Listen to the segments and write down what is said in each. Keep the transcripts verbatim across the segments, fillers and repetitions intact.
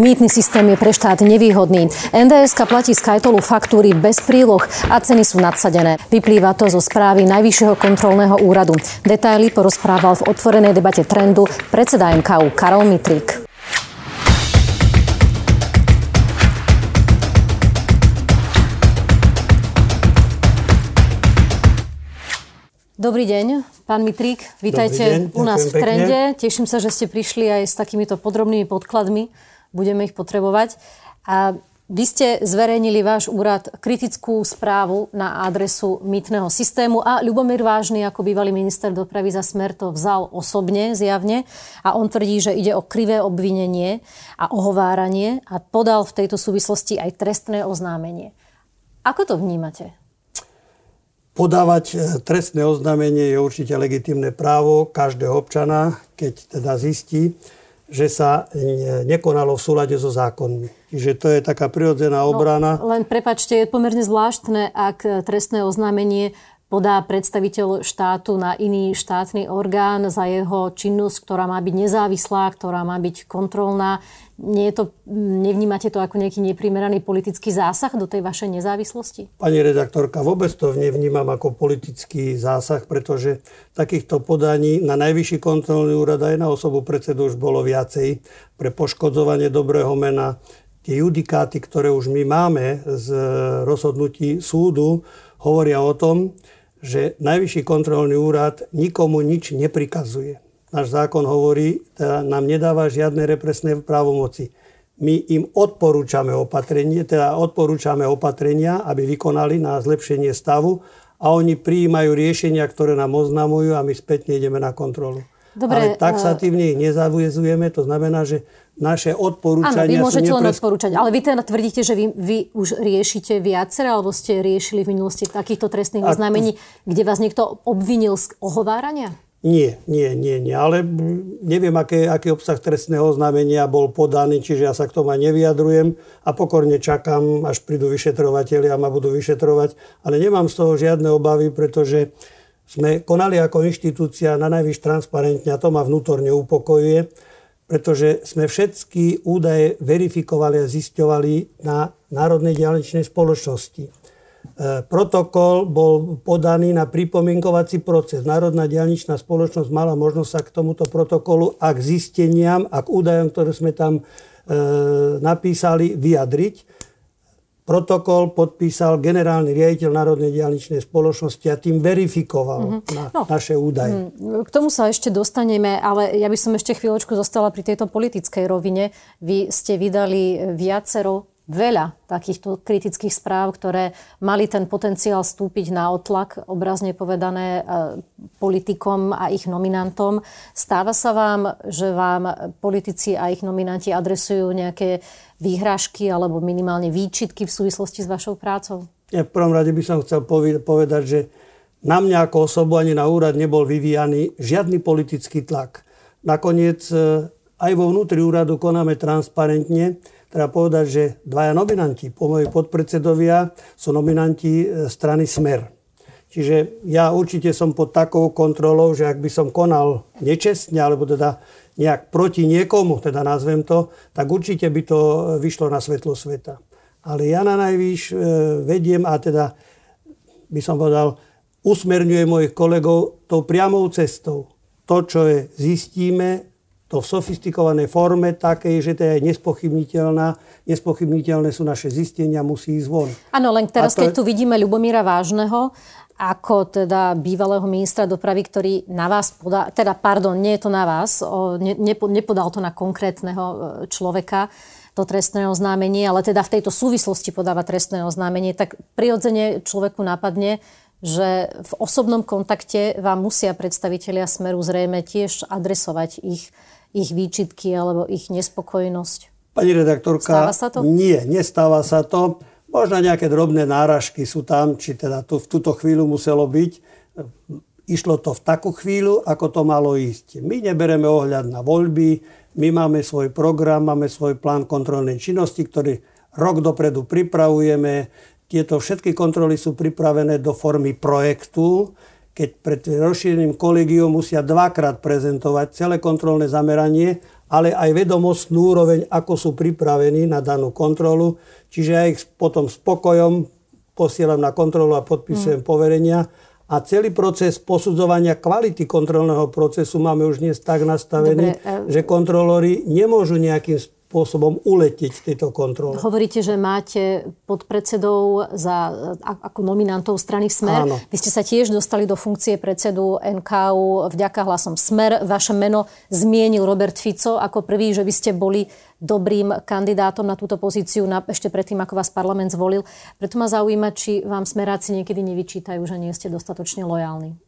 Mýtny systém je pre štát nevýhodný. en dé eska platí SkyTollu faktúry bez príloh a ceny sú nadsadené. Vyplýva to zo správy Najvyššieho kontrolného úradu. Detaily porozprával v otvorenej debate Trendu predseda en ká ú Karol Mitrík. Dobrý deň, pán Mitrík, vítajte deň, u nás v Trende. Pekne. Teším sa, že ste prišli aj s takýmito podrobnými podkladmi. Budeme ich potrebovať. A vy ste zverejnili váš úrad kritickú správu na adresu mýtneho systému a Ľubomír Vážny, ako bývalý minister dopravy za Smer, to vzal osobne zjavne a on tvrdí, že ide o krivé obvinenie a ohováranie a podal v tejto súvislosti aj trestné oznámenie. Ako to vnímate? Podávať trestné oznámenie je určite legitímne právo každého občana, keď teda zistí, že sa nekonalo v súlade so zákonmi. Čiže to je taká prirodzená obrana. No, len prepáčte, je pomerne zvláštne, ak trestné oznámenie podá predstaviteľ štátu na iný štátny orgán za jeho činnosť, ktorá má byť nezávislá, ktorá má byť kontrolná. Nie je to, nevnímate to ako nejaký neprimeraný politický zásah do tej vašej nezávislosti? Pani redaktorka, vôbec to nevnímam ako politický zásah, pretože takýchto podaní na Najvyšší kontrolný úrad aj na osobu predsedu už bolo viacej pre poškodzovanie dobrého mena. Tie judikáty, ktoré už my máme z rozhodnutí súdu, hovoria o tom, že Najvyšší kontrolný úrad nikomu nič neprikazuje. Náš zákon hovorí, teda nám nedáva žiadne represné právomoci. My im odporúčame opatrenie, teda odporúčame opatrenia, aby vykonali na zlepšenie stavu a oni prijímajú riešenia, ktoré nám oznamujú a my spätne ideme na kontrolu. Dobre, ale taxatívne ich nezaviezujeme, to znamená, že naše odporúčania áno, vy môžete len nepres... odporúčať, ale vy teda tvrdíte, že vy, vy už riešite viacero, alebo ste riešili v minulosti takýchto trestných a... oznámení, kde vás niekto obvinil z ohovárania? Nie, nie, nie, nie. Ale neviem, aké, aký obsah trestného oznámenia bol podaný, čiže ja sa k tomu aj nevyjadrujem a pokorne čakám, až prídu vyšetrovatelia a ma budú vyšetrovať. Ale nemám z toho žiadne obavy, pretože sme konali ako inštitúcia na najvyššie transparentne a to ma vnútorne upokojuje, pretože sme všetky údaje verifikovali a zisťovali na Národnej diaľničnej spoločnosti. Protokol bol podaný na pripomienkovací proces. Národná diaľničná spoločnosť mala možnosť sa k tomuto protokolu a k zisteniam a k údajom, ktoré sme tam e, napísali, vyjadriť. Protokol podpísal generálny riaditeľ Národnej diaľničnej spoločnosti a tým verifikoval mm-hmm. na, no, naše údaje. K tomu sa ešte dostaneme, ale ja by som ešte chvíľočku zostala pri tejto politickej rovine. Vy ste vydali viacero veľa takýchto kritických správ, ktoré mali ten potenciál vstúpiť na otlak, obrazne povedané, politikom a ich nominantom. Stáva sa vám, že vám politici a ich nominanti adresujú nejaké výhrážky alebo minimálne výčitky v súvislosti s vašou prácou? Ja v prvom rade by som chcel povedať, že na mňa ako osobu ani na úrad nebol vyvíjaný žiadny politický tlak. Nakoniec aj vo vnútri úradu konáme transparentne. Treba povedať, že dvaja nominanti, po mojej podpredsedovia, sú nominanti strany Smer. Čiže ja určite som pod takou kontrolou, že ak by som konal nečestne, alebo teda nejak proti niekomu, teda nazvem to, tak určite by to vyšlo na svetlo sveta. Ale ja na najvýš vediem a teda, by som povedal, usmerňujem mojich kolegov tou priamou cestou. To, čo je, zistíme, to v sofistikovanej forme takej, že to je nespochybniteľná. Nespochybniteľné sú naše zistenia, musí ísť von. Áno, len teraz, to... keď tu vidíme Ľubomíra Vážneho, ako teda bývalého ministra dopravy, ktorý na vás podá, teda pardon, nie je to na vás, ne, nepodal to na konkrétneho človeka, to trestné oznámenie, ale teda v tejto súvislosti podáva trestné oznámenie, tak prirodzene človeku napadne, že v osobnom kontakte vám musia predstavitelia Smeru zrejme tiež adresovať ich ich výčitky alebo ich nespokojnosť. Pani redaktorka, stáva sa to? Nie, nestáva sa to. Možno nejaké drobné náražky sú tam, či teda tu, v túto chvíľu muselo byť. Išlo to v takú chvíľu, ako to malo ísť. My nebereme ohľad na voľby, my máme svoj program, máme svoj plán kontrolnej činnosti, ktorý rok dopredu pripravujeme. Tieto všetky kontroly sú pripravené do formy projektu, keď pred rozšíreným kolegiom musia dvakrát prezentovať celé kontrolné zameranie ale aj vedomostnú úroveň, ako sú pripravení na danú kontrolu. Čiže ja ich potom spokojom posielam na kontrolu a podpisujem mm. poverenia. A celý proces posudzovania kvality kontrolného procesu máme už dnes tak nastavený, dobre, že kontrolóri nemôžu nejakým spôsobom uletieť z tejto kontroly. Hovoríte, že máte podpredsedov za, ako nominantov strany Smer. Áno. Vy ste sa tiež dostali do funkcie predsedu en ká ú vďaka hlasom Smer. Vaše meno zmienil Robert Fico ako prvý, že by ste boli dobrým kandidátom na túto pozíciu na, ešte predtým, ako vás parlament zvolil. Preto ma zaujíma, či vám smeráci niekedy nevyčítajú, že nie ste dostatočne lojálni.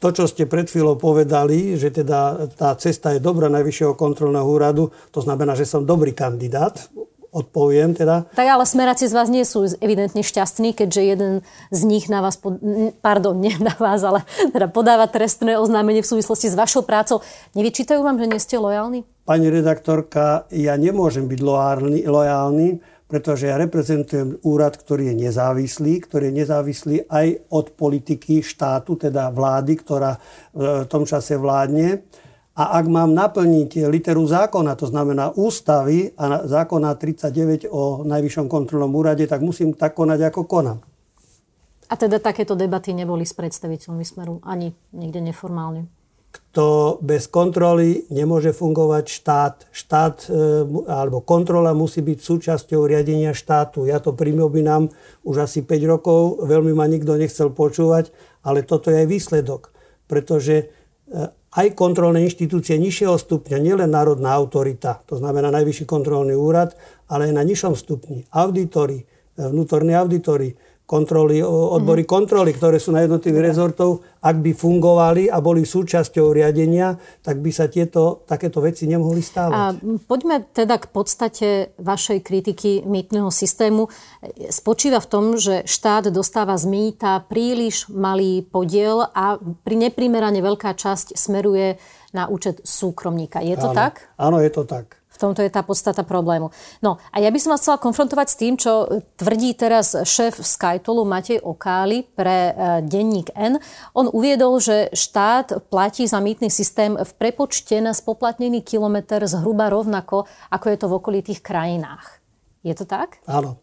To, čo ste pred chvíľou povedali, že teda tá cesta je dobrá Najvyššieho kontrolného úradu, to znamená, že som dobrý kandidát, odpoviem teda. Tak ale smeráci z vás nie sú evidentne šťastní, keďže jeden z nich na vás, pod... pardon, nie na vás, ale teda podáva trestné oznámenie v súvislosti s vašou prácou. Nevyčítajú vám, že nie ste lojálni? Pani redaktorka, ja nemôžem byť lojálny, lojálny, pretože ja reprezentujem úrad, ktorý je nezávislý, ktorý je nezávislý aj od politiky štátu, teda vlády, ktorá v tom čase vládne. A ak mám naplniť literu zákona, to znamená ústavy a zákona tridsaťdeväť o Najvyššom kontrolnom úrade, tak musím tak konať, ako konám. A teda takéto debaty neboli s predstaviteľmi Smeru ani niekde neformálne? Kto bez kontroly nemôže fungovať štát. Štát e, alebo kontrola musí byť súčasťou riadenia štátu. Ja to pripomínam už asi päť rokov, veľmi ma nikto nechcel počúvať, ale toto je aj výsledok. Pretože e, aj kontrolné inštitúcie nižšieho stupňa, nielen národná autorita, to znamená Najvyšší kontrolný úrad, ale aj na nižšom stupni, auditori, vnútorní auditori, kontroly, odbory mm-hmm. kontroly, ktoré sú na jednotlivých rezortov, ak by fungovali a boli súčasťou riadenia, tak by sa tieto takéto veci nemohli stávať. A poďme teda k podstate vašej kritiky mýtneho systému. Spočíva v tom, že štát dostáva z mýta príliš malý podiel a pri neprimerane veľká časť smeruje na účet súkromníka. Je to Áno. tak? Áno, je to tak. V tomto je tá podstata problému. No a ja by som vás chcela konfrontovať s tým, čo tvrdí teraz šéf SkyTollu Matej Okáli pre Denník N. On uviedol, že štát platí za mýtny systém v prepočte na spoplatnený kilometr zhruba rovnako, ako je to v okolitých krajinách. Je to tak? Áno.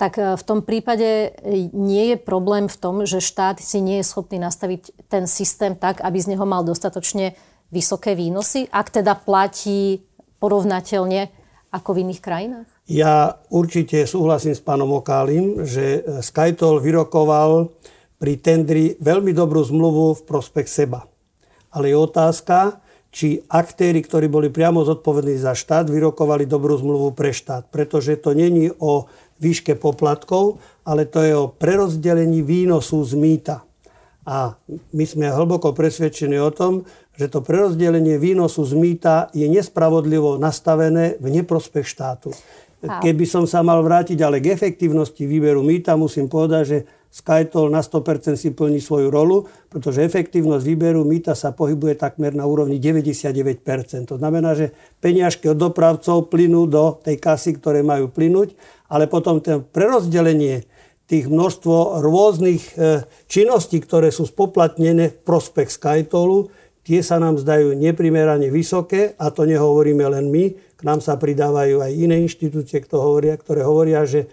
Tak v tom prípade nie je problém v tom, že štát si nie je schopný nastaviť ten systém tak, aby z neho mal dostatočne vysoké výnosy, ak teda platí porovnateľne ako v iných krajinách? Ja určite súhlasím s pánom Okálim, že SkyToll vyrokoval pri tendri veľmi dobrú zmluvu v prospech seba. Ale je otázka, či aktéri, ktorí boli priamo zodpovední za štát, vyrokovali dobrú zmluvu pre štát. Pretože to není o výške poplatkov, ale to je o prerozdelení výnosu z mýta. A my sme hlboko presvedčení o tom, že to prerozdelenie výnosu z mýta je nespravodlivo nastavené v neprospech štátu. Keby som sa mal vrátiť ale k efektívnosti výberu mýta, musím povedať, že SkyToll na sto percent si plní svoju rolu, pretože efektívnosť výberu mýta sa pohybuje takmer na úrovni deväťdesiatdeväť percent. To znamená, že peniažky od dopravcov plynú do tej kasy, ktoré majú plynúť, ale potom to prerozdelenie tých množstvo rôznych činností, ktoré sú spoplatnené v prospech SkyTollu, tie sa nám zdajú neprimerane vysoké, a to nehovoríme len my. K nám sa pridávajú aj iné inštitúcie, ktoré hovoria, že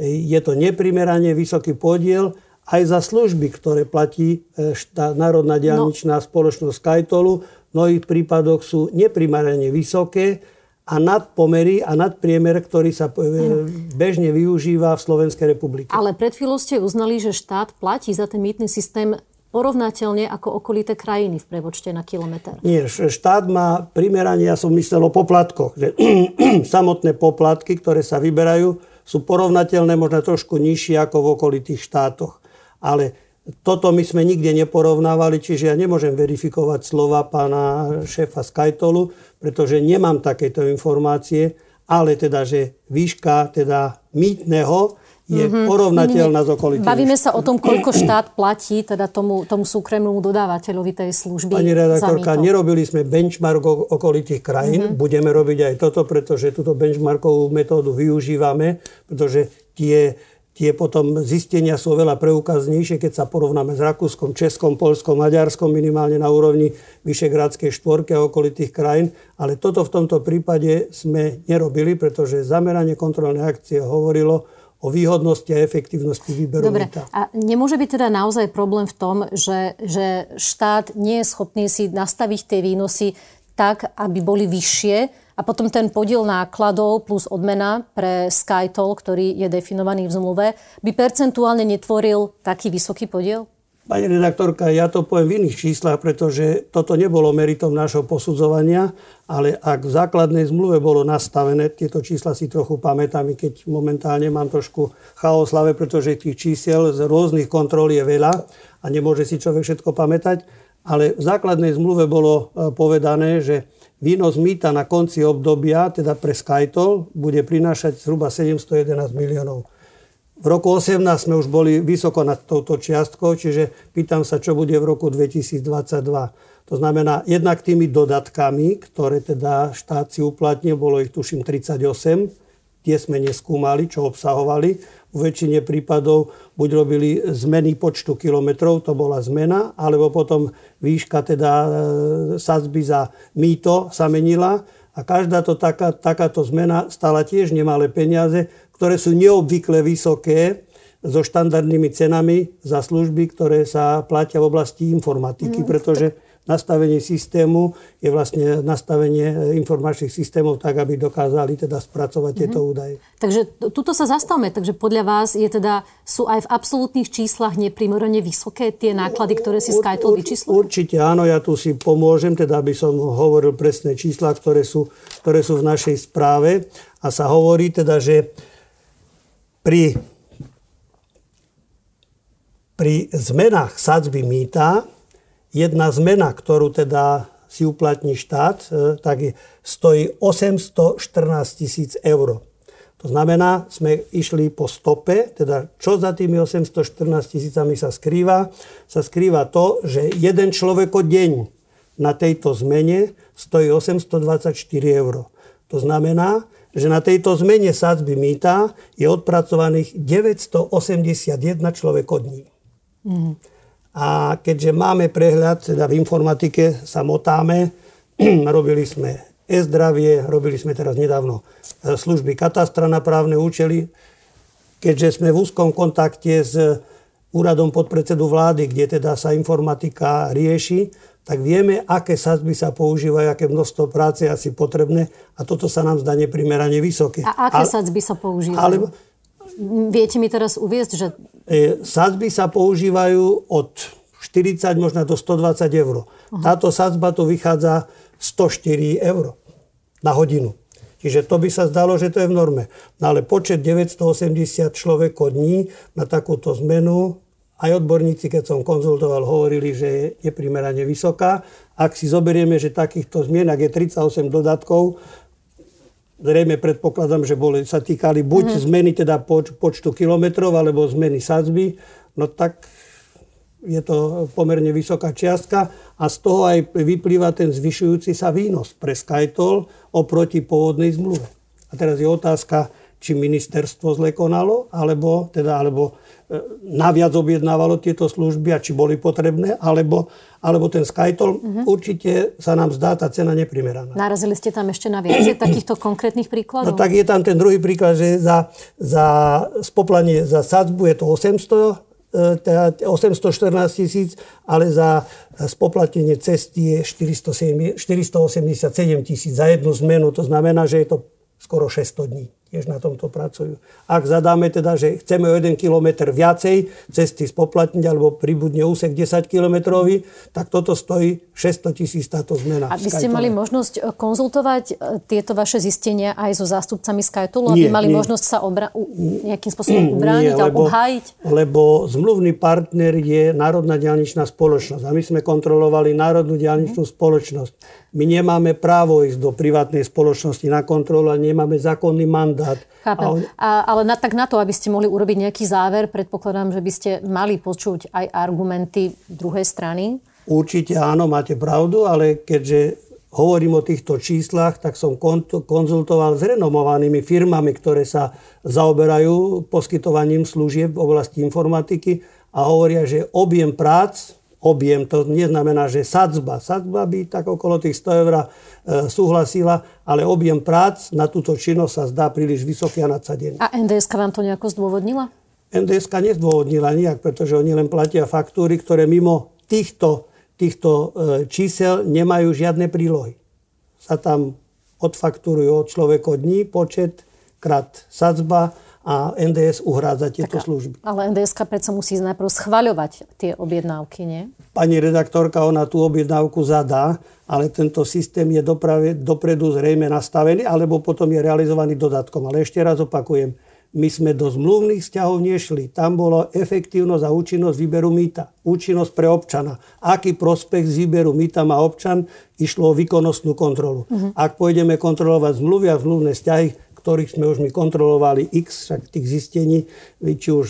je to neprimerane vysoký podiel aj za služby, ktoré platí štá, Národná diaľničná no. spoločnosť SkyTollu. V mnohých prípadoch sú neprimerane vysoké a nadpomery a nadpriemer, ktorý sa bežne využíva v Slovenskej republike. Ale pred chvíľou ste uznali, že štát platí za ten mýtny systém porovnateľne ako okolité krajiny v prepočte na kilometr. Nie, štát má primeranie, ja som myslel o poplatkoch, že samotné poplatky, ktoré sa vyberajú, sú porovnateľné, možno trošku nižšie ako v okolitých štátoch. Ale toto my sme nikde neporovnávali, čiže ja nemôžem verifikovať slova pána šéfa SkyTollu, pretože nemám takéto informácie, ale teda, že výška teda mýtneho je mm-hmm. porovnateľná s okolitými. Bavíme sa o tom, koľko štát platí teda tomu, tomu súkromnému dodávateľovi tej služby. Pani redaktorka, nerobili sme benchmark okolitých krajín. Mm-hmm. Budeme robiť aj toto, pretože túto benchmarkovú metódu využívame, pretože tie Tie potom zistenia sú veľa preukaznejšie, keď sa porovnáme s Rakúskom, Českom, Poľskom, Maďarskom, minimálne na úrovni Vyšegradskej štvorky a okolitých krajín. Ale toto v tomto prípade sme nerobili, pretože zameranie kontrolnej akcie hovorilo o výhodnosti a efektívnosti výberu. Dobre, mýta. A nemôže byť teda naozaj problém v tom, že, že štát nie je schopný si nastaviť tie výnosy tak, aby boli vyššie, a potom ten podiel nákladov plus odmena pre SkyToll, ktorý je definovaný v zmluve, by percentuálne netvoril taký vysoký podiel? Pani redaktorka, ja to poviem v iných číslach, pretože toto nebolo meritom nášho posudzovania, ale ak v základnej zmluve bolo nastavené, tieto čísla si trochu pamätám, keď momentálne mám trošku chaos v hlave, pretože tých čísiel z rôznych kontrol je veľa a nemôže si človek všetko pamätať, ale v základnej zmluve bolo povedané, že výnos mýta na konci obdobia, teda pre SkyToll, bude prinášať zhruba sedemsto jedenásť miliónov. V roku osemnásť sme už boli vysoko nad touto čiastkou, čiže pýtam sa, čo bude v roku dvetisícdvadsaťdva. To znamená, jednak tými dodatkami, ktoré teda štát si uplatnil, bolo ich tuším tridsaťosem, tie sme neskúmali, čo obsahovali. V väčšine prípadov buď robili zmeny počtu kilometrov, to bola zmena, alebo potom výška teda sadzby za mýto sa menila. A každá to taká, takáto zmena stála tiež nemalé peniaze, ktoré sú neobvykle vysoké so štandardnými cenami za služby, ktoré sa platia v oblasti informatiky, pretože nastavenie systému je vlastne nastavenie informačných systémov tak, aby dokázali teda spracovať mm-hmm. tieto údaje. Takže tuto sa zastavme. Takže podľa vás je teda, sú aj v absolútnych číslach neprimerne vysoké tie náklady, ktoré si SkyToll vyčíslil? Určite áno, ja tu si pomôžem, teda aby som hovoril presné čísla, ktoré sú, ktoré sú v našej správe. A sa hovorí teda, že pri, pri zmenách sadzby mýta jedna zmena, ktorú teda si uplatní štát, tak stojí osemstoštrnásť tisíc eur. To znamená, sme išli po stope, teda čo za tými osemstoštrnásť tisícami sa skrýva? Sa skrýva to, že jeden človeko deň na tejto zmene stojí osemstodvadsaťštyri eur. To znamená, že na tejto zmene sadzby mýta je odpracovaných deväťstoosemdesiatjeden človeko dní. Mm. A keďže máme prehľad, teda v informatike sa motáme, robili sme e-zdravie, robili sme teraz nedávno služby katastra na právne účely, keďže sme v úzkom kontakte s úradom podpredsedu vlády, kde teda sa informatika rieši, tak vieme, aké sadzby sa používajú, aké množstvo práce je asi potrebné a toto sa nám zdá neprimerane vysoké. A aké ale, sadzby sa používajú? Ale, viete mi teraz uviesť, že... Sadzby sa používajú od štyridsať možno do stodvadsať eur. Aha. Táto sadzba tu vychádza stoštyri eur na hodinu. Čiže to by sa zdalo, že to je v norme. No ale počet deväťstoosemdesiat človeko dní na takúto zmenu, aj odborníci, keď som konzultoval, hovorili, že je neprimerane vysoká. Ak si zoberieme, že takýchto zmien, ak je tridsaťosem dodatkov, zrejme predpokladám, že boli, sa týkali buď mm. zmeny teda poč, počtu kilometrov, alebo zmeny sadzby, no tak je to pomerne vysoká čiastka a z toho aj vyplýva ten zvyšujúci sa výnos pre SkyToll oproti pôvodnej zmluve. A teraz je otázka, či ministerstvo zle konalo, alebo, teda, alebo naviac objednávalo tieto služby a či boli potrebné, alebo, alebo ten SkyToll. Mm-hmm. Určite sa nám zdá tá cena neprimeraná. Narazili ste tam ešte na viac takýchto konkrétnych príkladov? No tak je tam ten druhý príklad, že za, za spoplanie za sadzbu je to osemsto, teda osemstoštrnásť tisíc, ale za spoplatnenie cesty je štyristo osemdesiatsedem tisíc za jednu zmenu. To znamená, že je to skoro šesťsto dní. Tiež na tomto pracujú. Ak zadáme teda, že chceme o jeden kilometr viacej cesty spoplatniť alebo pribudne úsek desaťkilometrový, tak toto stojí šesťsto tisíc táto zmena. A vy ste mali možnosť konzultovať tieto vaše zistenia aj so zástupcami SkyTollu? Aby mali nie. možnosť sa obra- nejakým spôsobom ubrániť nie, alebo lebo, obhájiť? Lebo zmluvný partner je Národná diaľničná spoločnosť. A my sme kontrolovali Národnú diaľničnú spoločnosť. My nemáme právo ísť do privátnej spoločnosti na kontrolu a nemáme zákonný mandát. Chápem. A, ale na, tak na to, aby ste mohli urobiť nejaký záver, predpokladám, že by ste mali počuť aj argumenty druhej strany? Určite áno, máte pravdu, ale keďže hovorím o týchto číslach, tak som konzultoval s renomovanými firmami, ktoré sa zaoberajú poskytovaním služieb v oblasti informatiky a hovoria, že objem prác, objem, to neznamená, že sadzba, sadzba by tak okolo tých sto eur súhlasila, ale objem prác na túto činnosť sa zdá príliš vysoký a nadsadený. A en dé eska vám to nejako zdôvodnila? en dé eska nezdôvodnila nijak, pretože oni len platia faktúry, ktoré mimo týchto, týchto čísel nemajú žiadne prílohy. Sa tam odfakturujú od človeka dní, počet, krát sadzba, a en dé es uhrádza tieto tak, služby. Ale en dé eska predsa musí najprv schvaľovať tie objednávky, nie? Pani redaktorka, ona tú objednávku zadá, ale tento systém je doprave, dopredu zrejme nastavený, alebo potom je realizovaný dodatkom. Ale ešte raz opakujem, my sme do zmluvných vzťahov nešli. Tam bolo efektívnosť a účinnosť výberu mýta. Účinnosť pre občana. Aký prospekt z výberu mýta má občan, išlo o výkonnostnú kontrolu. Uh-huh. Ak pôjdeme kontrolovať zmluvy a zmluvné vzťahy, ktorých sme už my kontrolovali x, však tých zistení, či už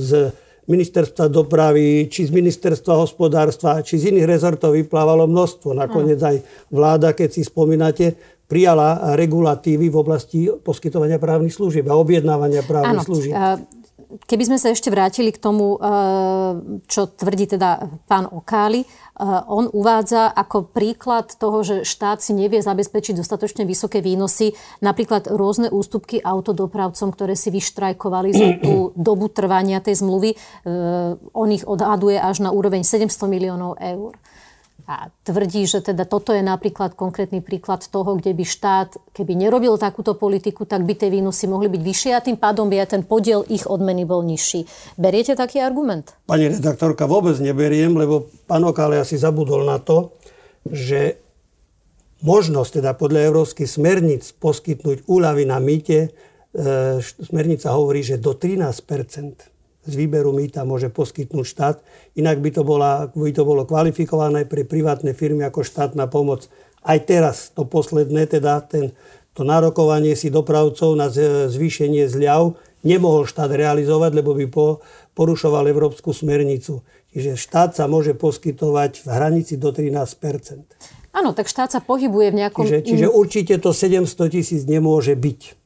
z ministerstva dopravy, či z ministerstva hospodárstva, či z iných rezortov vyplávalo množstvo. Nakoniec aj vláda, keď si spomínate, prijala regulatívy v oblasti poskytovania právnych služieb a objednávania právnych Áno. služieb. Keby sme sa ešte vrátili k tomu, čo tvrdí teda pán Okáli, on uvádza ako príklad toho, že štát si nevie zabezpečiť dostatočne vysoké výnosy, napríklad rôzne ústupky autodopravcom, ktoré si vyštrajkovali za tú dobu trvania tej zmluvy. On ich odhaduje až na úroveň sedemsto miliónov eur. A tvrdí, že teda toto je napríklad konkrétny príklad toho, kde by štát, keby nerobil takúto politiku, tak by tie výnosy mohli byť vyššie a tým pádom by aj ten podiel ich odmeny bol nižší. Beriete taký argument? Pani redaktorka, vôbec neberiem, lebo pán Okáli asi zabudol na to, že možnosť teda podľa európskych smerníc poskytnúť úľavy na mýte, e, smernica hovorí, že do trinásť percent z výberu mýta môže poskytnúť štát. Inak by to, bola, by to bolo kvalifikované pre privátne firmy ako štátna pomoc. Aj teraz to posledné, teda ten, to nárokovanie si dopravcov na zvýšenie zľav nemohol štát realizovať, lebo by po, porušoval európsku smernicu. Čiže štát sa môže poskytovať v hranici do trinásť percent. Áno, tak štát sa pohybuje v nejakom... Čiže, čiže určite to sedemsto tisíc nemôže byť.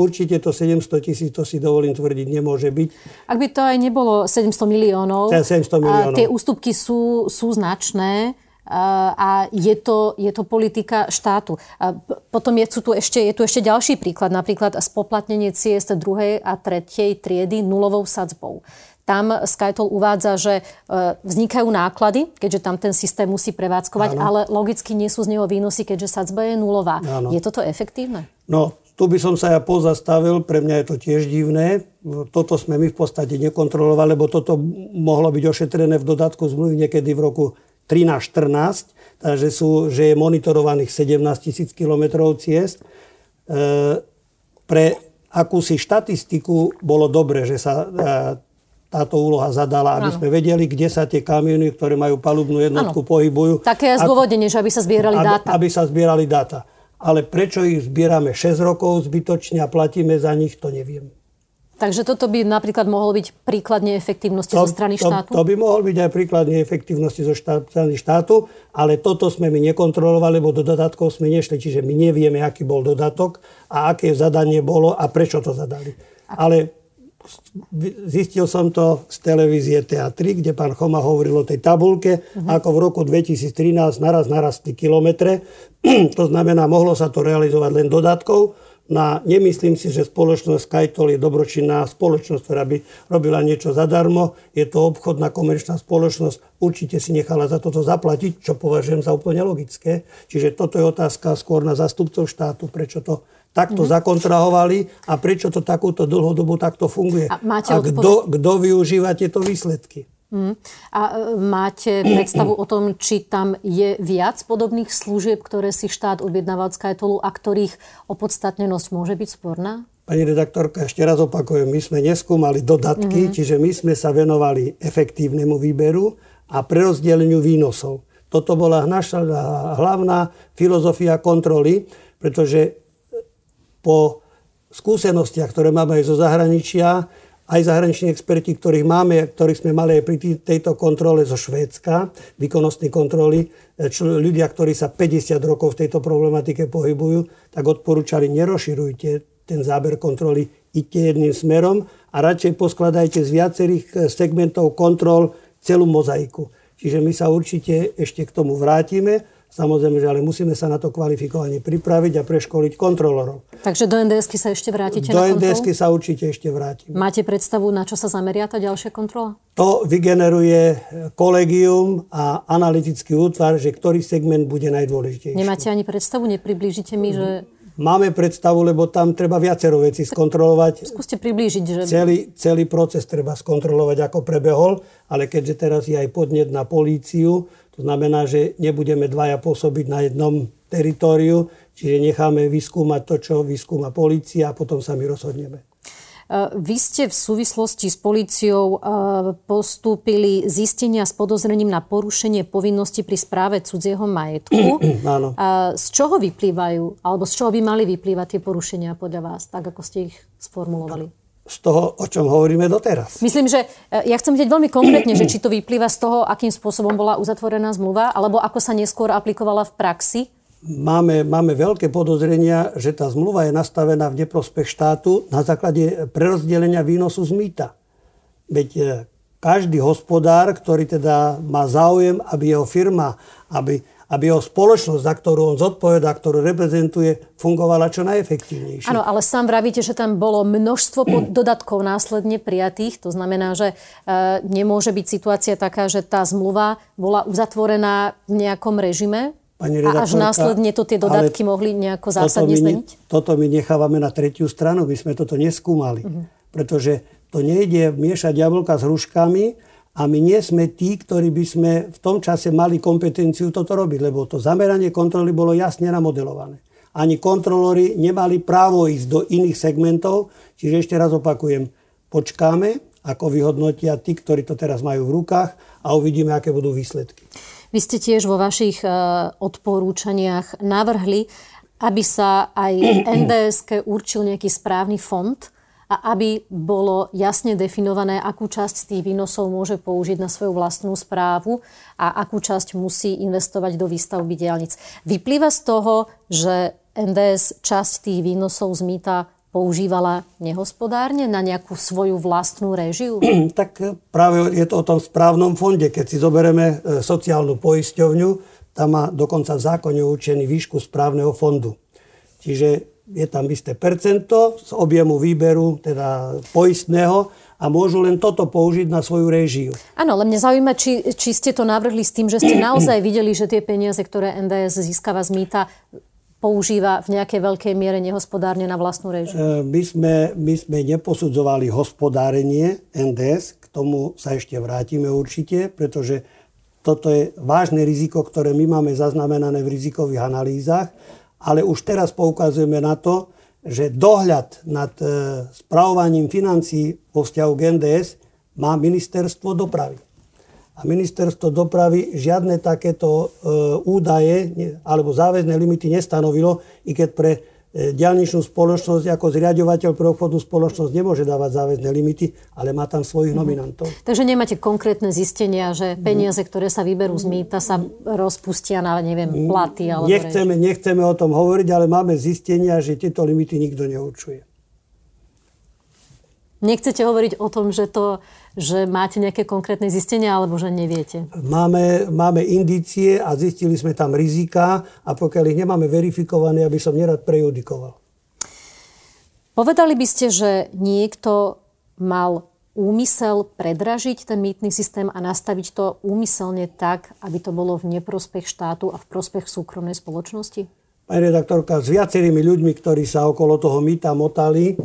Určite to sedemsto tisíc, to si dovolím tvrdiť, nemôže byť. Ak by to aj nebolo sedemsto miliónov, sedemsto miliónov. A tie ústupky sú, sú značné a, a je, to, je to politika štátu. A potom je tu, ešte, je tu ešte ďalší príklad, napríklad spoplatnenie ciest druhej a tretej triedy nulovou sadzbou. Tam SkyToll uvádza, že vznikajú náklady, keďže tam ten systém musí prevádzkovať, Áno. ale logicky nie sú z neho výnosy, keďže sadzba je nulová. Áno. Je toto efektívne? No, tu by som sa ja pozastavil, pre mňa je to tiež divné. Toto sme my v podstate nekontrolovali, lebo toto mohlo byť ošetrené v dodatku zmluvy niekedy v roku trinásť štrnásť, takže sú, že je monitorovaných sedemnásť tisíc kilometrov ciest. E, pre akúsi štatistiku bolo dobre, že sa e, táto úloha zadala, aby ano. Sme vedeli, kde sa tie kamiony, ktoré majú palubnú jednotku, ano. Pohybujú. Také je zdôvodenie, že aby sa zbierali aby, dáta. Aby sa zbierali dáta. Ale prečo ich zbierame šesť rokov zbytočne a platíme za nich, to neviem. Takže toto by napríklad mohol byť príklad neefektívnosti to, zo strany to, štátu? To by mohol byť aj príklad neefektívnosti zo štát, strany štátu, ale toto sme my nekontrolovali, lebo do dodatkov sme nešli, čiže my nevieme, aký bol dodatok a aké zadanie bolo a prečo to zadali. Ak. Ale zistil som to z televízie té á tri, kde pán Choma hovoril o tej tabuľke, uh-huh. ako v roku dvetisíctrinásť naraz narastli kilometre. To znamená, mohlo sa to realizovať len dodatkov. Na, nemyslím si, že spoločnosť SkyToll je dobročinná spoločnosť, ktorá by robila niečo zadarmo. Je to obchodná komerčná spoločnosť. Určite si nechala za toto zaplatiť, čo považujem za úplne logické. Čiže toto je otázka skôr na zástupcov štátu, prečo to takto mm-hmm. zakontrahovali a prečo to takúto dlhodobu takto funguje. A, a kto, kto využíva tieto výsledky? Mm. A máte predstavu o tom, či tam je viac podobných služieb, ktoré si štát objednáva od SkyTollu a ktorých opodstatnenosť môže byť sporná? Pani redaktorka, ešte raz opakujem, my sme neskúmali dodatky, mm-hmm. čiže my sme sa venovali efektívnemu výberu a prerozdeleniu výnosov. Toto bola naša hlavná filozofia kontroly, pretože po skúsenostiach, ktoré máme aj zo zahraničia, a aj zahraniční experti, ktorých máme, ktorých sme mali aj pri tejto kontrole zo Švédska, výkonnostnej kontroly, čl- ľudia, ktorí sa päťdesiat rokov v tejto problematike pohybujú, tak odporúčali, nerozširujte ten záber kontroly, idte jedným smerom a radšej poskladajte z viacerých segmentov kontrol celú mozaiku. Čiže my sa určite ešte k tomu vrátime. Samozrejme, že ale musíme sa na to kvalifikovanie pripraviť a preškoliť kontrolorov. Takže do en dé esky sa ešte vrátite do na kontrolu? Do en dé esky sa určite ešte vrátime. Máte predstavu, na čo sa zameria tá ďalšia kontrola? To vygeneruje kolegium a analytický útvar, že ktorý segment bude najdôležitejší. Nemáte ani predstavu? Nepriblížite mi, že... Máme predstavu, lebo tam treba viacero vecí skontrolovať. Skúste priblížiť, že... Celý, celý proces treba skontrolovať, ako prebehol, ale keďže teraz je aj podnet na políciu, to znamená, že nebudeme dvaja pôsobiť na jednom teritóriu, čiže necháme vyskúmať to, čo vyskúma polícia a potom sa my rozhodneme. Vy ste v súvislosti s políciou postúpili zistenia s podozrením na porušenie povinnosti pri správe cudzieho majetku. Áno. Z čoho vyplývajú, alebo z čoho by mali vyplývať tie porušenia podľa vás, tak ako ste ich sformulovali? Z toho, o čom hovoríme doteraz. Myslím, že ja chcem vedieť veľmi konkrétne, že či to vyplýva z toho, akým spôsobom bola uzatvorená zmluva, alebo ako sa neskôr aplikovala v praxi. Máme, máme veľké podozrenia, že tá zmluva je nastavená v neprospech štátu na základe prerozdelenia výnosu z mýta. Veď každý hospodár, ktorý teda má záujem, aby jeho firma, aby... aby jeho spoločnosť, za ktorú on zodpovedá, ktorú reprezentuje, fungovala čo najefektívnejšie. Áno, ale sám vravíte, že tam bolo množstvo dodatkov následne prijatých. To znamená, že e, nemôže byť situácia taká, že tá zmluva bola uzatvorená v nejakom režime a až následne to tie dodatky mohli nejako zásadne toto zmeniť? Ne, toto my nechávame na tretiu stranu. My sme toto neskúmali. Uh-huh. Pretože to nejde miešať jablka s hruškami, a my nie sme tí, ktorí by sme v tom čase mali kompetenciu toto robiť, lebo to zameranie kontroly bolo jasne namodelované. Ani kontrolóri nemali právo ísť do iných segmentov, čiže ešte raz opakujem, počkáme, ako vyhodnotia tí, ktorí to teraz majú v rukách a uvidíme, aké budú výsledky. Vy ste tiež vo vašich odporúčaniach navrhli, aby sa aj en dé eske určil nejaký správny fond, a aby bolo jasne definované, akú časť tých výnosov môže použiť na svoju vlastnú správu a akú časť musí investovať do výstavby diaľnic. Vyplýva z toho, že en dé es časť tých výnosov z mýta používala nehospodárne na nejakú svoju vlastnú réžiu? Tak práve je to o tom správnom fonde. Keď si zoberieme sociálnu poisťovňu, tam má dokonca v zákone určený výšku správneho fondu. Čiže je tam isté percento z objemu výberu, teda poistného, a môžu len toto použiť na svoju réžiu. Áno, ale mňa zaujíma, či, či ste to navrhli s tým, že ste naozaj videli, že tie peniaze, ktoré en dé es získava z mýta, používa v nejakej veľkej miere nehospodárne na vlastnú réžiu. My sme, my sme neposudzovali hospodárenie en dé es, k tomu sa ešte vrátime určite, pretože toto je vážne riziko, ktoré my máme zaznamenané v rizikových analýzach. Ale už teraz poukazujeme na to, že dohľad nad e, spravovaním financií vo vzťahu k en dé es má ministerstvo dopravy. A ministerstvo dopravy žiadne takéto e, údaje ne, alebo záväzné limity nestanovilo, i keď pre e, diaľničnú spoločnosť ako zriaďovateľ pre obchodnú spoločnosť nemôže dávať záväzné limity, ale má tam svojich mm. nominantov. Takže nemáte konkrétne zistenia, že peniaze, ktoré sa vyberú z mýta, sa rozpustia na, neviem, platy? Alebo nechceme, nechceme o tom hovoriť, ale máme zistenia, že tieto limity nikto neurčuje. Nechcete hovoriť o tom, že, to, že máte nejaké konkrétne zistenia, alebo že neviete? Máme, máme indície a zistili sme tam riziká a pokiaľ ich nemáme verifikované, aby som nerad prejudikoval. Povedali by ste, že niekto mal úmysel predražiť ten mýtny systém a nastaviť to úmyselne tak, aby to bolo v neprospech štátu a v prospech súkromnej spoločnosti? Pani redaktorka, s viacerými ľuďmi, ktorí sa okolo toho mýta motali,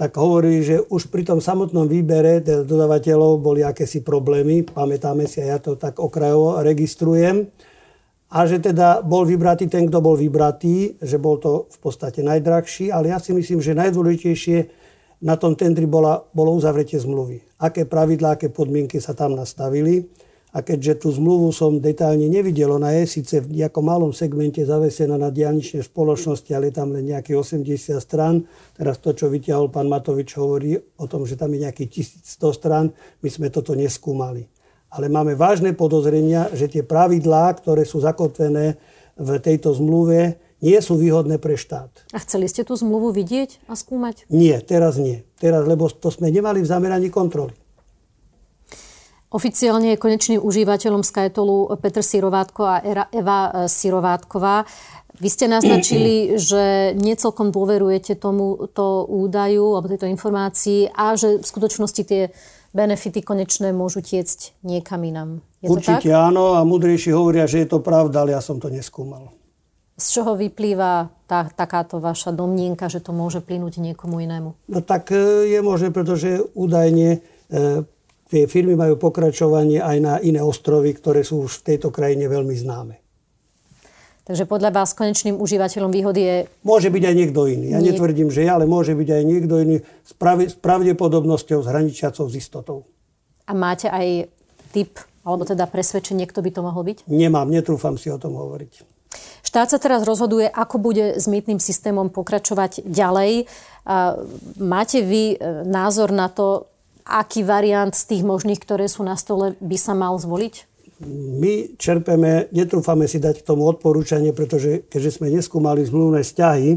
tak hovorí, že už pri tom samotnom výbere dodávateľov boli akési problémy, pamätáme si, a ja to tak okrajovo registrujem, a že teda bol vybratý ten, kto bol vybratý, že bol to v podstate najdrahší, ale ja si myslím, že najdôležitejšie na tom tendri bola, bolo uzavretie zmluvy. Aké pravidlá, aké podmienky sa tam nastavili A keďže tú zmluvu som detailne nevidel, ona je síce v nejakom malom segmente zavesená na diaľničnej spoločnosti, ale tam len nejakých osemdesiat strán. Teraz to, čo vyťahol pán Matovič, hovorí o tom, že tam je nejakých tisícsto strán. My sme toto neskúmali. Ale máme vážne podozrenia, že tie pravidlá, ktoré sú zakotvené v tejto zmluve, nie sú výhodné pre štát. A chceli ste tú zmluvu vidieť a skúmať? Nie, teraz nie. Teraz, lebo to sme nemali v zameraní kontroly. Oficiálne je konečným užívateľom SkyTollu Petr Syrovátko a Eva Syrovátková. Vy ste naznačili, že necelkom dôverujete tomuto údaju alebo tejto informácii a že v skutočnosti tie benefity konečné môžu tiecť niekam inam. Je to Určite tak? Áno, a múdrejší hovoria, že je to pravda, ale ja som to neskúmal. Z čoho vyplýva tá, takáto vaša domnienka, že to môže plynúť niekomu inému? No tak je možné, pretože údajne E, Tie firmy majú pokračovanie aj na iné ostrovy, ktoré sú už v tejto krajine veľmi známe. Takže podľa vás konečným užívateľom výhody je... Môže byť aj niekto iný. Ja Niek... netvrdím, že ja, ale môže byť aj niekto iný s, prav... s pravdepodobnosťou, s hraničiacou, s istotou. A máte aj tip, alebo teda presvedčenie, kto by to mohol byť? Nemám, netrúfam si o tom hovoriť. Štát sa teraz rozhoduje, ako bude s mýtnym systémom pokračovať ďalej. Máte vy názor na to, aký variant z tých možných, ktoré sú na stole, by sa mal zvoliť? My čerpeme, netrúfame si dať k tomu odporúčanie, pretože keďže sme neskúmali zmluvné vzťahy,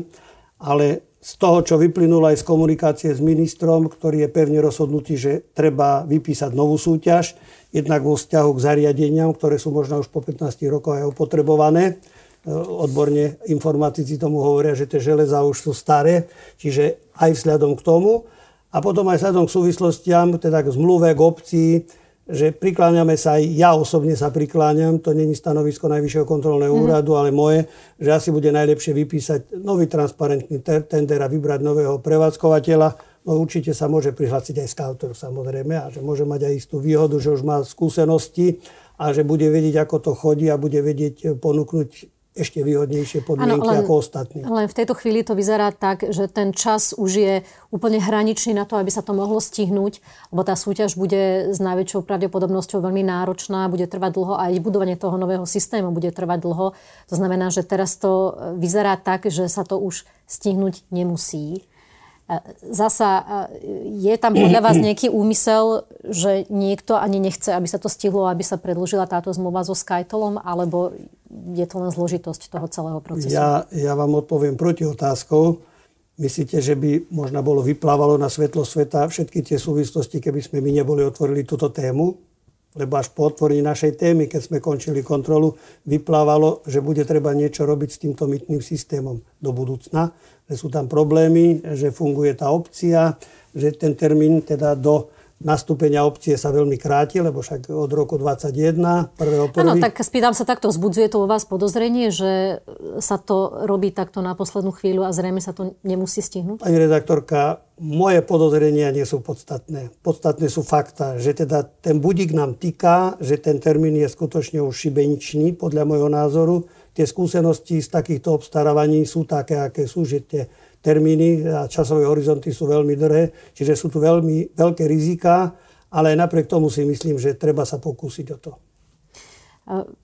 ale z toho, čo vyplynulo aj z komunikácie s ministrom, ktorý je pevne rozhodnutý, že treba vypísať novú súťaž, jednak vo vzťahu k zariadeniam, ktoré sú možno už po pätnástich rokoch aj opotrebované. Odborne informatici tomu hovoria, že tie železá už sú staré, čiže aj vzhľadom k tomu. A potom aj vzhľadom k súvislostiam, teda k zmluve, k obci, že prikláňame sa aj, ja osobne sa prikláňam, to není stanovisko Najvyššieho kontrolného úradu, mm. ale moje, že asi bude najlepšie vypísať nový transparentný tender a vybrať nového prevádzkovateľa. No určite sa môže prihlásiť aj SkyToll, samozrejme, a že môže mať aj istú výhodu, že už má skúsenosti a že bude vedieť, ako to chodí a bude vedieť ponúknuť ešte výhodnejšie podmienky ano, len, ako ostatní. Len v tejto chvíli to vyzerá tak, že ten čas už je úplne hraničný na to, aby sa to mohlo stihnúť, lebo tá súťaž bude s najväčšou pravdepodobnosťou veľmi náročná, bude trvať dlho a aj budovanie toho nového systému bude trvať dlho. To znamená, že teraz to vyzerá tak, že sa to už stihnúť nemusí. Zasa je tam podľa vás nejaký úmysel, že niekto ani nechce, aby sa to stihlo, aby sa predĺžila táto zmluva so SkyTollom, alebo je to len zložitosť toho celého procesu? Ja, ja vám odpoviem proti otázkou. Myslíte, že by možno bolo vyplávalo na svetlo sveta všetky tie súvislosti, keby sme my neboli otvorili túto tému? Lebo až po otvorení našej témy, keď sme končili kontrolu, vyplávalo, že bude treba niečo robiť s týmto mýtnym systémom do budúcna, že sú tam problémy, že funguje tá opcia, že ten termín teda do nastúpenia opcie sa veľmi kráti, lebo však od roku dvadsaťjeden, prvého prvý. Áno, tak spýtam sa takto, vzbudzuje to vo vás podozrenie, že sa to robí takto na poslednú chvíľu a zrejme sa to nemusí stihnúť? Pani redaktorka, moje podozrenia nie sú podstatné. Podstatné sú fakta, že teda ten budík nám tiká, že ten termín je skutočne už šibeničný, podľa môjho názoru. Tie skúsenosti z takýchto obstarávaní sú také, aké sú, že tie termíny a časové horizonty sú veľmi dlhé, čiže sú tu veľmi veľké riziká, ale aj napriek tomu si myslím, že treba sa pokúsiť o to.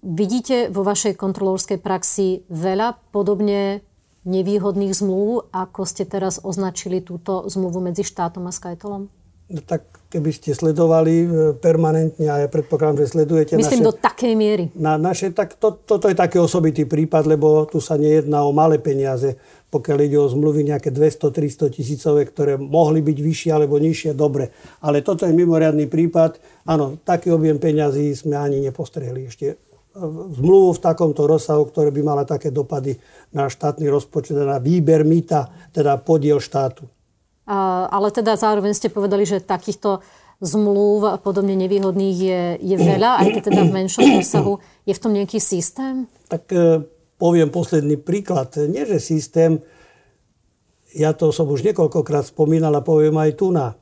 Vidíte vo vašej kontrolórskej praxi veľa podobne nevýhodných zmluv, ako ste teraz označili túto zmluvu medzi štátom a SkyTollom? No tak keby ste sledovali permanentne, a ja predpokladám, že sledujete Myslím, naše... Myslím, do takej miery. Na naše, tak to, toto je taký osobitý prípad, lebo tu sa nejedná o malé peniaze. Pokiaľ ide o zmluvy nejaké dvesto tristo tisícové, ktoré mohli byť vyššie alebo nižšie, dobre. Ale toto je mimoriadny prípad. Áno, taký objem peňazí sme ani nepostrehli ešte. Zmluvu v takomto rozsahu, ktoré by mala také dopady na štátny rozpočet, na výber mýta, teda podiel štátu. Ale teda zároveň ste povedali, že takýchto zmluv podobne nevýhodných je, je veľa, aj teda v menšom rozsahu. Je v tom nejaký systém? Tak poviem posledný príklad. Nie, že systém, ja to som už niekoľkokrát spomínal a poviem aj tu na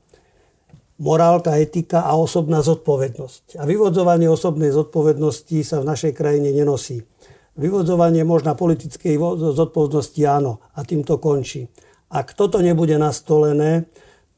morálka, etika a osobná zodpovednosť. A vyvodzovanie osobnej zodpovednosti sa v našej krajine nenosí. Vyvodzovanie možno politickej zodpovednosti áno a tým to končí. Ak toto nebude nastolené,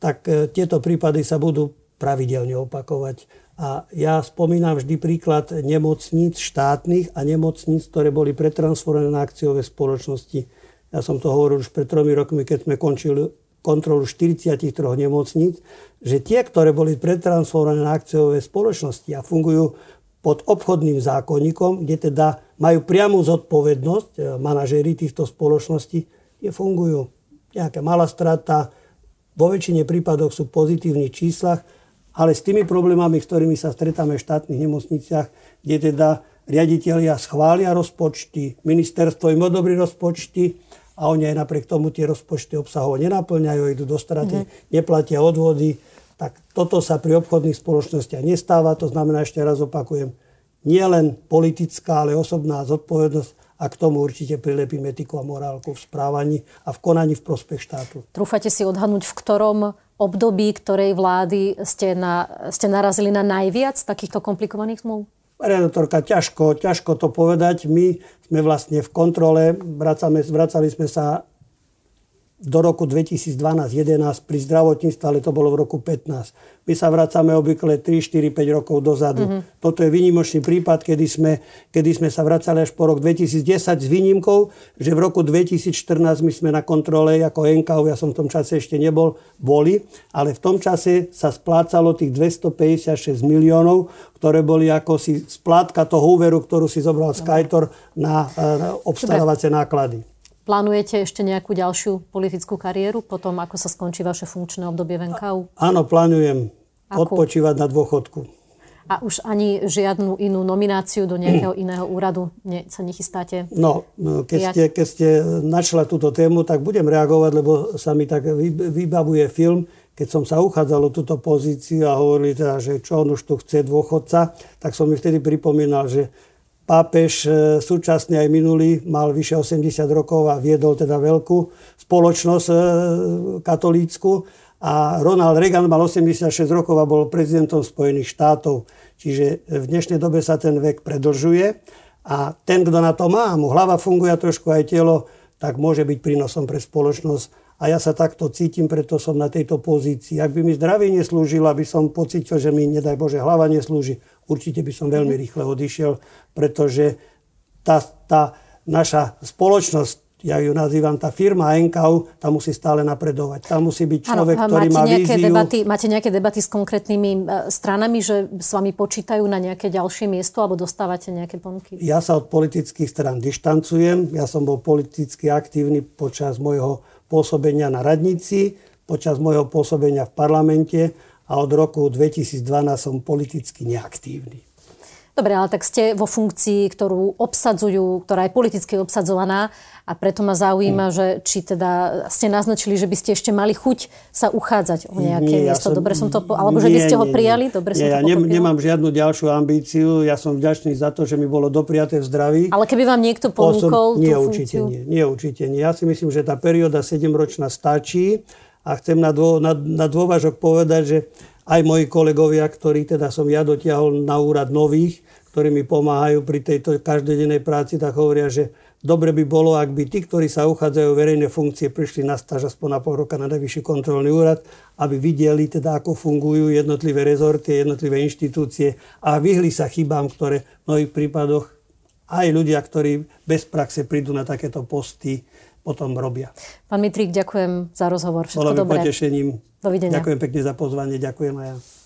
tak tieto prípady sa budú pravidelne opakovať. A ja spomínam vždy príklad nemocníc štátnych a nemocníc, ktoré boli pretransformované na akciové spoločnosti. Ja som to hovoril už pred tromi rokmi, keď sme končili kontrolu štyridsaťtri nemocníc, že tie, ktoré boli pretransformované na akciové spoločnosti a fungujú pod obchodným zákonníkom, kde teda majú priamu zodpovednosť manažéri týchto spoločností, tie fungujú. Nejaká malá strata, vo väčšine prípadoch sú v pozitívnych číslach, ale s tými problémami, s ktorými sa stretáme v štátnych nemocniciach, kde teda riaditelia schvália rozpočty, ministerstvo im odobrí rozpočty a oni aj napriek tomu tie rozpočty obsahovo nenaplňajú, idú do straty, mm-hmm. neplatia odvody. Tak toto sa pri obchodných spoločnostiach nestáva. To znamená, ešte raz opakujem, nie len politická, ale osobná zodpovednosť. A k tomu určite prilepíme etiku a morálku v správaní a v konaní v prospech štátu. Trúfate si odhadnúť, v ktorom období, ktorej vlády ste, na, ste narazili na najviac takýchto komplikovaných zmluv? Redaktorka, ťažko, ťažko to povedať. My sme vlastne v kontrole, vracame, vracali sme sa do roku dvetisícdvanásť jedenásť pri zdravotníctve, ale to bolo v roku pätnásť. My sa vracame obvykle tri, štyri, päť rokov dozadu. Mm-hmm. Toto je výnimočný prípad, kedy sme, kedy sme sa vracali až po rok dvetisícdesať s výnimkou, že v roku dvetisícštrnásť my sme na kontrole ako en ká ó, ja som v tom čase ešte nebol, boli, ale v tom čase sa splácalo tých dvestopäťdesiatšesť miliónov, ktoré boli ako si splátka toho úveru, ktorú si zobral SkyToll na, na obstarávacie náklady. Plánujete ešte nejakú ďalšiu politickú kariéru potom, ako sa skončí vaše funkčné obdobie v en ká ó? Áno, plánujem odpočívať na dôchodku. A už ani žiadnu inú nomináciu do nejakého iného úradu ne, sa nechystáte? No, keď ste, keď ste načla túto tému, tak budem reagovať, lebo sa mi tak vybavuje film, keď som sa uchádzal o túto pozíciu a hovorili teda, že čo on už tu chce dôchodca, tak som mi vtedy pripomínal, že pápež súčasný aj minulý mal vyše osemdesiat rokov a viedol teda veľkú spoločnosť katolícku. A Ronald Reagan mal osemdesiatšesť rokov a bol prezidentom Spojených štátov. Čiže v dnešnej dobe sa ten vek predlžuje a ten, kto na to má, mu hlava funguje trošku aj telo, tak môže byť prínosom pre spoločnosť. A ja sa takto cítim, preto som na tejto pozícii. Ak by mi zdravie neslúžilo, aby som pocítil, že mi, nedaj Bože, hlava neslúži, určite by som veľmi rýchle odišiel, pretože tá, tá naša spoločnosť, ja ju nazývam tá firma en ká ó, tá musí stále napredovať. Tá musí byť človek, ano, ktorý má víziu. Debaty, máte nejaké debaty s konkrétnymi stranami, že s vami počítajú na nejaké ďalšie miesto alebo dostávate nejaké ponuky? Ja sa od politických strán dištancujem. Ja som bol politicky aktívny počas môjho pôsobenia na radnici, počas môjho pôsobenia v parlamente, a od roku dvetisícdvanásť som politicky neaktívny. Dobre, ale tak ste vo funkcii, ktorú obsadzujú, ktorá je politicky obsadzovaná, a preto ma zaujíma, mm. že či teda ste naznačili, že by ste ešte mali chuť sa uchádzať o nejaké nie, miesto. Ja som, Dobre som to, alebo nie, že by ste nie, ho prijali? Dobre nie, som ja to pochopila. Nemám žiadnu ďalšiu ambíciu. Ja som vďačný za to, že mi bolo dopriaté v zdraví. Ale keby vám niekto ponúkol Osom, nie, tú určite, funkciu? Nie, nie, určite nie. Ja si myslím, že tá perióda sedemročná stačí. A chcem na, dô, na, na dôvažok povedať, že aj moji kolegovia, ktorí teda som ja dotiahol na úrad nových, ktorí mi pomáhajú pri tejto každodennej práci, tak hovoria, že dobre by bolo, ak by tí, ktorí sa uchádzajú verejné funkcie, prišli na stáž aspoň na pol roka na Najvyšší kontrolný úrad, aby videli teda, ako fungujú jednotlivé rezorty, jednotlivé inštitúcie a vyhli sa chybám, ktoré v mnohých prípadoch aj ľudia, ktorí bez praxe prídu na takéto posty, potom robia. Pán Mitrík, ďakujem za rozhovor. Všetko dobré. Bolo mi potešením. Dovidenia. Ďakujem pekne za pozvanie. Ďakujem aj ja.